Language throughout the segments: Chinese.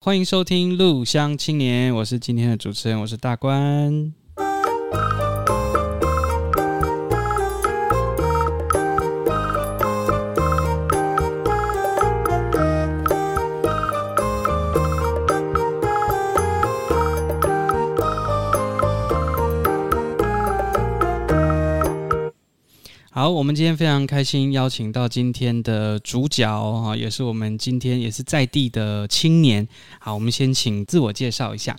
欢迎收听《鹿乡青年》，我是今天的主持人，我是大官。好，我们今天非常开心邀请到今天的主角，也是我们今天也是在地的青年。好，我们先请自我介绍一下。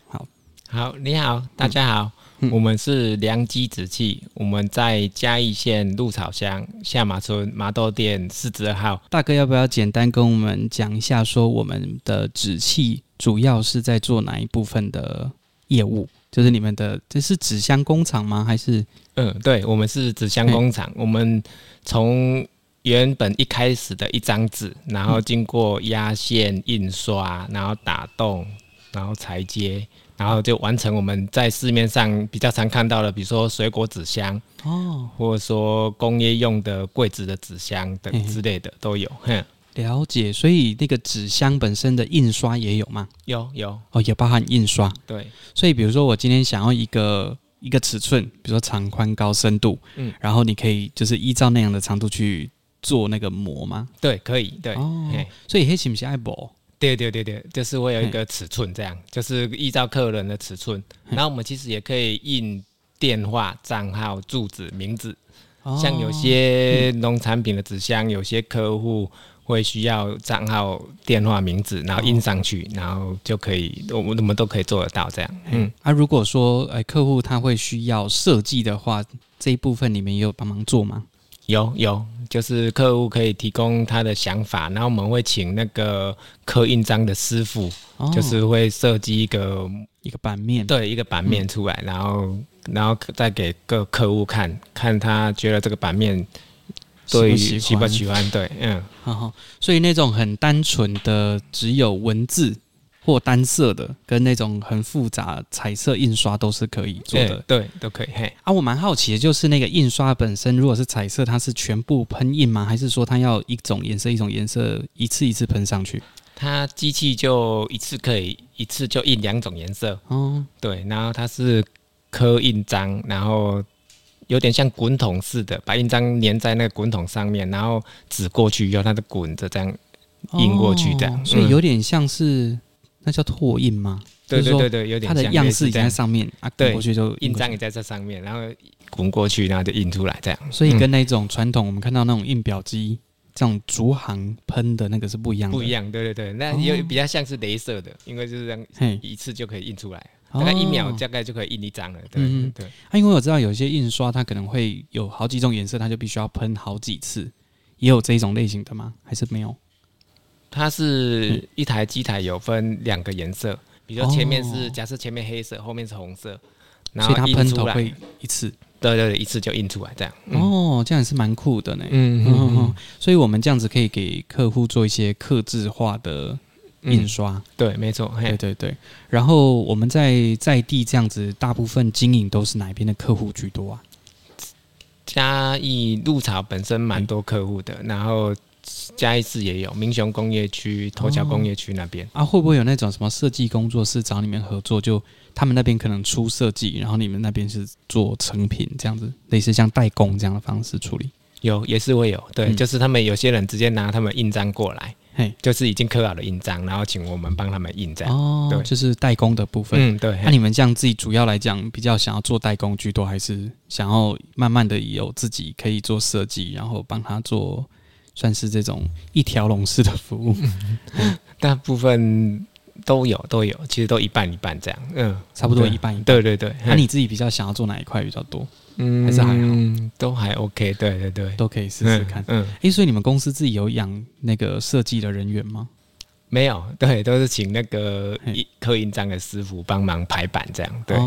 好，你好，大家好，我们是良机子器，我们在嘉义县鹿草乡下马村麻豆店42号。大哥，要不要简单跟我们讲一下，说我们的子器主要是在做哪一部分的业务？就是你们的，这是纸箱工厂吗？还是？对，我们是纸箱工厂。我们从原本一开始的一张纸，然后经过压线、印刷，然后打洞，然后裁接，然后就完成我们在市面上比较常看到的，比如说水果纸箱，或者说工业用的柜子的纸箱等之类的都有。了解，所以那个纸箱本身的印刷也有吗？有哦，也包含印刷。对，所以比如说我今天想要一个尺寸，比如说长、宽、高、深度，然后你可以就是依照那样的长度去做那个模吗？对，可以，对。哦，所以那是不是要模？对，就是会有一个尺寸这样，就是依照客人的尺寸。然后我们其实也可以印电话、账号、住址、名字，像有些农产品的纸箱，有些客户会需要账号、电话、名字，然后印上去，然后就可以，我们都可以做得到这样。如果说客户他会需要设计的话，这一部分你们也有帮忙做吗？有，就是客户可以提供他的想法，然后我们会请那个刻印章的师傅，就是会设计一个版面，对，一个版面出来，然后再给各客户看看，他觉得这个版面。对，喜不喜欢？对，所以那种很单纯的只有文字或单色的，跟那种很复杂彩色印刷都是可以做的，对，都可以。我蛮好奇的就是那个印刷本身，如果是彩色，它是全部喷印吗？还是说它要一种颜色一种颜色一次一次喷上去？它机器就一次就印两种颜色。对，然后它是刻印章，然后。有点像滚筒似的，把印章粘在那个滚筒上面，然后纸过去以后，它就滚着这样印过去的，所以有点像是那叫拓印吗？对，有点像。它的样式已经在上面，滚过去就印章也在这上面，然后滚过去，然后就印出来这样。所以跟那种传统我们看到那种印表机这种逐行喷的那个是不一样的。不一样，对，那也比较像是雷射的，因为就是这样一次就可以印出来。大概1秒大概就可以印一张了，对。因为我知道有些印刷它可能会有好几种颜色，它就必须要喷好几次，也有这一种类型的吗？还是没有？它是一台机台有分2个颜色，比如说前面是假设前面黑色，后面是红色，然后所以它喷头会一次，对，一次就印出来这样。这样也是蛮酷的呢。所以我们这样子可以给客户做一些客制化的。印刷，对，没错，对。然后我们在地这样子，大部分经营都是哪边的客户居多啊？嘉义鹿草本身蛮多客户的，然后嘉义市也有，民雄工业区、头桥工业区那边。会不会有那种什么设计工作室找你们合作？就他们那边可能出设计，然后你们那边是做成品这样子，类似像代工这样的方式处理？有，也是会有，对，就是他们有些人直接拿他们印章过来。就是已经刻好的印章，然后请我们帮他们印章。对，就是代工的部分。对。那你们这样自己主要来讲，比较想要做代工居多，还是想要慢慢的有自己可以做设计，然后帮他做算是这种一条龙式的服务？大部分都有，其实都一半这样。差不多一半。对。那你自己比较想要做哪一块比较多？还是还好，都还 OK， 对，都可以试试看。所以你们公司自己有养那个设计的人员吗？没有，对，都是请那个刻印章的师傅帮忙排版这样。对，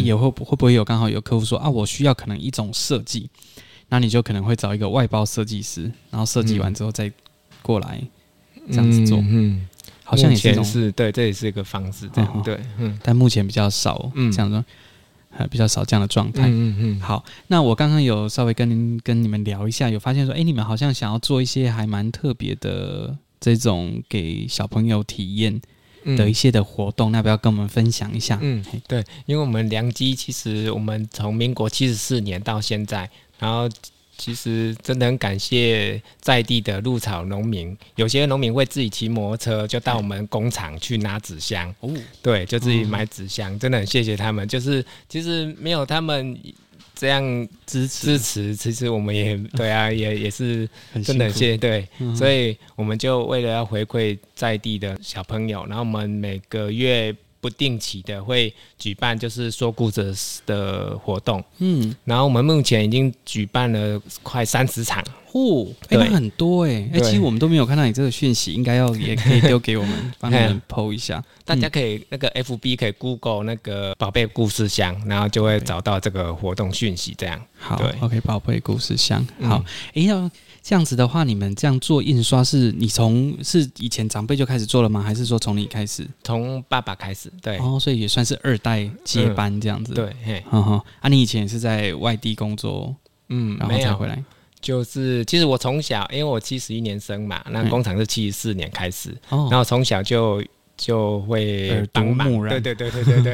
也会不会有刚好有客户说我需要可能一种设计，那你就可能会找一个外包设计师，然后设计完之后再过来这样子做。好像也是一种，对，这也是一个方式这样。但目前比较少这样子。比较少这样的状态。好，那我刚刚有稍微跟你们聊一下，有发现说，你们好像想要做一些还蛮特别的这种给小朋友体验的一些的活动，那不要跟我们分享一下？嗯，对，因为我们良基其实我们从民国74年到现在，然后其实真的很感谢在地的入草农民，有些农民会自己骑摩托车就到我们工厂去拿纸箱，对，就自己买纸箱，真的很谢谢他们。就是其实没有他们这样支持，其实我们也对啊，也是真的很谢谢，对，所以我们就为了要回馈在地的小朋友，然后我们每个月不定期的会举办就是说故事的活动，嗯，然后我们目前已经举办了快30场，哦，欸、那很多哎、欸，其实我们都没有看到你这个讯息，应该要也可以丢给我们，帮你们 PO 一下，大家可以那个 FB 可以 Google 那个宝贝故事箱，然后就会找到这个活动讯息，这样好，对 ，OK， 宝贝故事箱，好，哎、嗯、要。这样子的话，你们这样做印刷是你是以前长辈就开始做了吗？还是说从你开始？从爸爸开始，对。哦，所以也算是2代接班这样子。嗯、对，嘿，呵呵啊，你以前也是在外地工作，嗯，然后才回来。就是其实我从小，因为我71年生嘛，那工厂是74年开始，然后从小就会帮忙，对，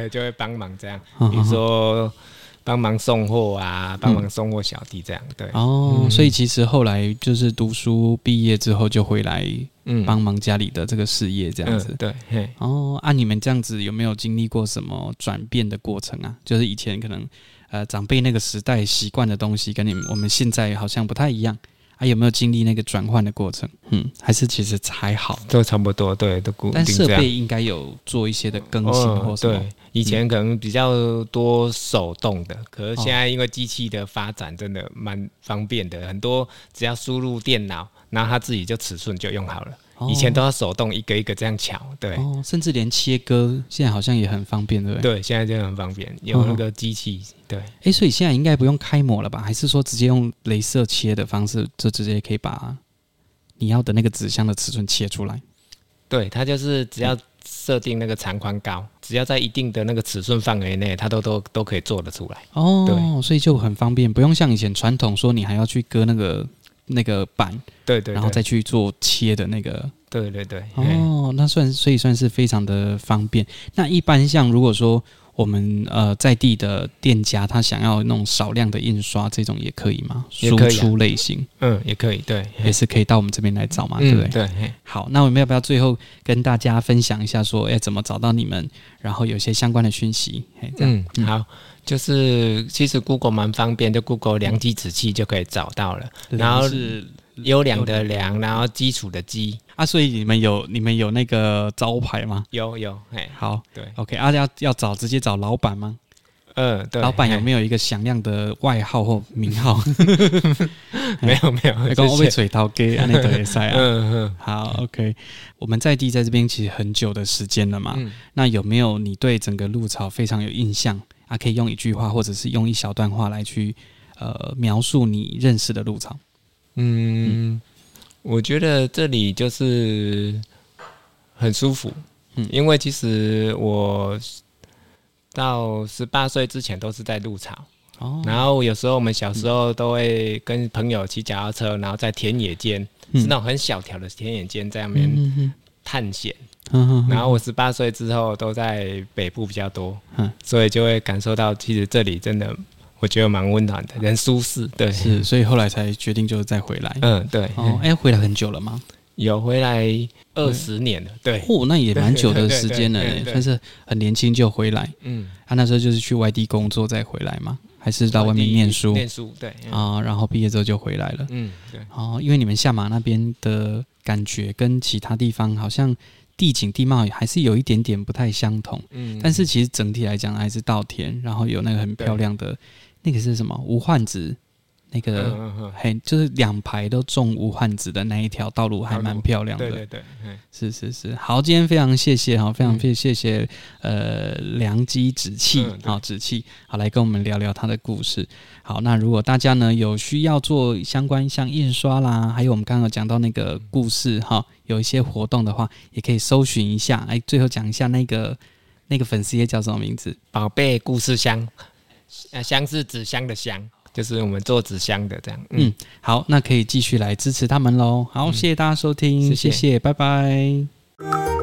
就会帮忙这样，比如说。帮忙送货啊，帮忙送货小弟这样，对。哦、所以其实后来就是读书毕业之后就回来帮忙家里的这个事业这样子，对。嘿哦，啊，你们这样子有没有经历过什么转变的过程啊？就是以前可能长辈那个时代习惯的东西，跟我们现在好像不太一样啊，有没有经历那个转换的过程？嗯，还是其实还好，都差不多，对，都固定。但设备应该有做一些的更新或什么。对，以前可能比较多手动的，可是现在因为机器的发展真的蛮方便的，很多只要输入电脑，然后它自己就尺寸就用好了。以前都要手动一个一个这样敲，对，甚至连切割现在好像也很方便，对不对？对，现在就很方便，有那个机器，对。欸，所以现在应该不用开模了吧？还是说直接用雷射切的方式，就直接可以把你要的那个纸箱的尺寸切出来？对，它就是只要设定那个长宽高，只要在一定的那个尺寸范围内，它都可以做得出来。哦，对，所以就很方便，不用像以前传统说你还要去割那个板，对，然后再去做切的那个，对，哦，那所以算是非常的方便。那一般像如果说我们在地的店家他想要那种少量的印刷，这种也可以吗？输出类型，嗯，也可以，对，也是可以到我们这边来找嘛，对不对？对。好，那我们要不要最后跟大家分享一下说，哎，怎么找到你们，然后有些相关的讯息，这样，好。就是其实 Google 蛮方便，就 Google 良基纸器就可以找到了。然后是优良的良，然后基础的基啊，所以你们有那个招牌吗？有，哎，好，对 ，OK， 啊，要找直接找老板吗？对，老板有没有一个响亮的外号或名号？没有，我被嘴头给安内德也塞啊。好 ，OK， 我们在地在这边其实很久的时间了嘛，那有没有你对整个鹿草非常有印象？啊，可以用一句话，或者是用一小段话来去描述你认识的鹿草。嗯，我觉得这里就是很舒服，因为其实我到18岁之前都是在鹿草，然后有时候我们小时候都会跟朋友骑脚踏车，然后在田野间，是那种很小条的田野间，在那边探险。然后我18岁之后都在北部比较多，所以就会感受到其实这里真的我觉得蛮温暖的，很舒适，对，是，所以后来才决定就是再回来，对，回来很久了吗？有，回来20年了，对，那也蛮久的时间了，但是很年轻就回来，那时候就是去外地工作再回来嘛，还是到外面念书，对，然后毕业之后就回来了，对，因为你们下马那边的感觉跟其他地方好像。地景地貌还是有一点点不太相同，但是其实整体来讲还是稻田，然后有那个很漂亮的那个是什么无患子，那个就是2排都种无患子的那一条道路还蛮漂亮的，对，是。好，今天非常谢谢，非常谢谢良基纸器，纸器好来跟我们聊聊他的故事。好，那如果大家呢有需要做相关像印刷啦，还有我们刚刚有讲到那个故事有一些活动的话，也可以搜寻一下。哎，最后讲一下那个粉丝页叫什么名字？宝贝故事箱，箱是纸箱的箱，就是我们做纸箱的这样。好，那可以继续来支持他们喽。好，谢谢大家收听，谢谢，拜拜。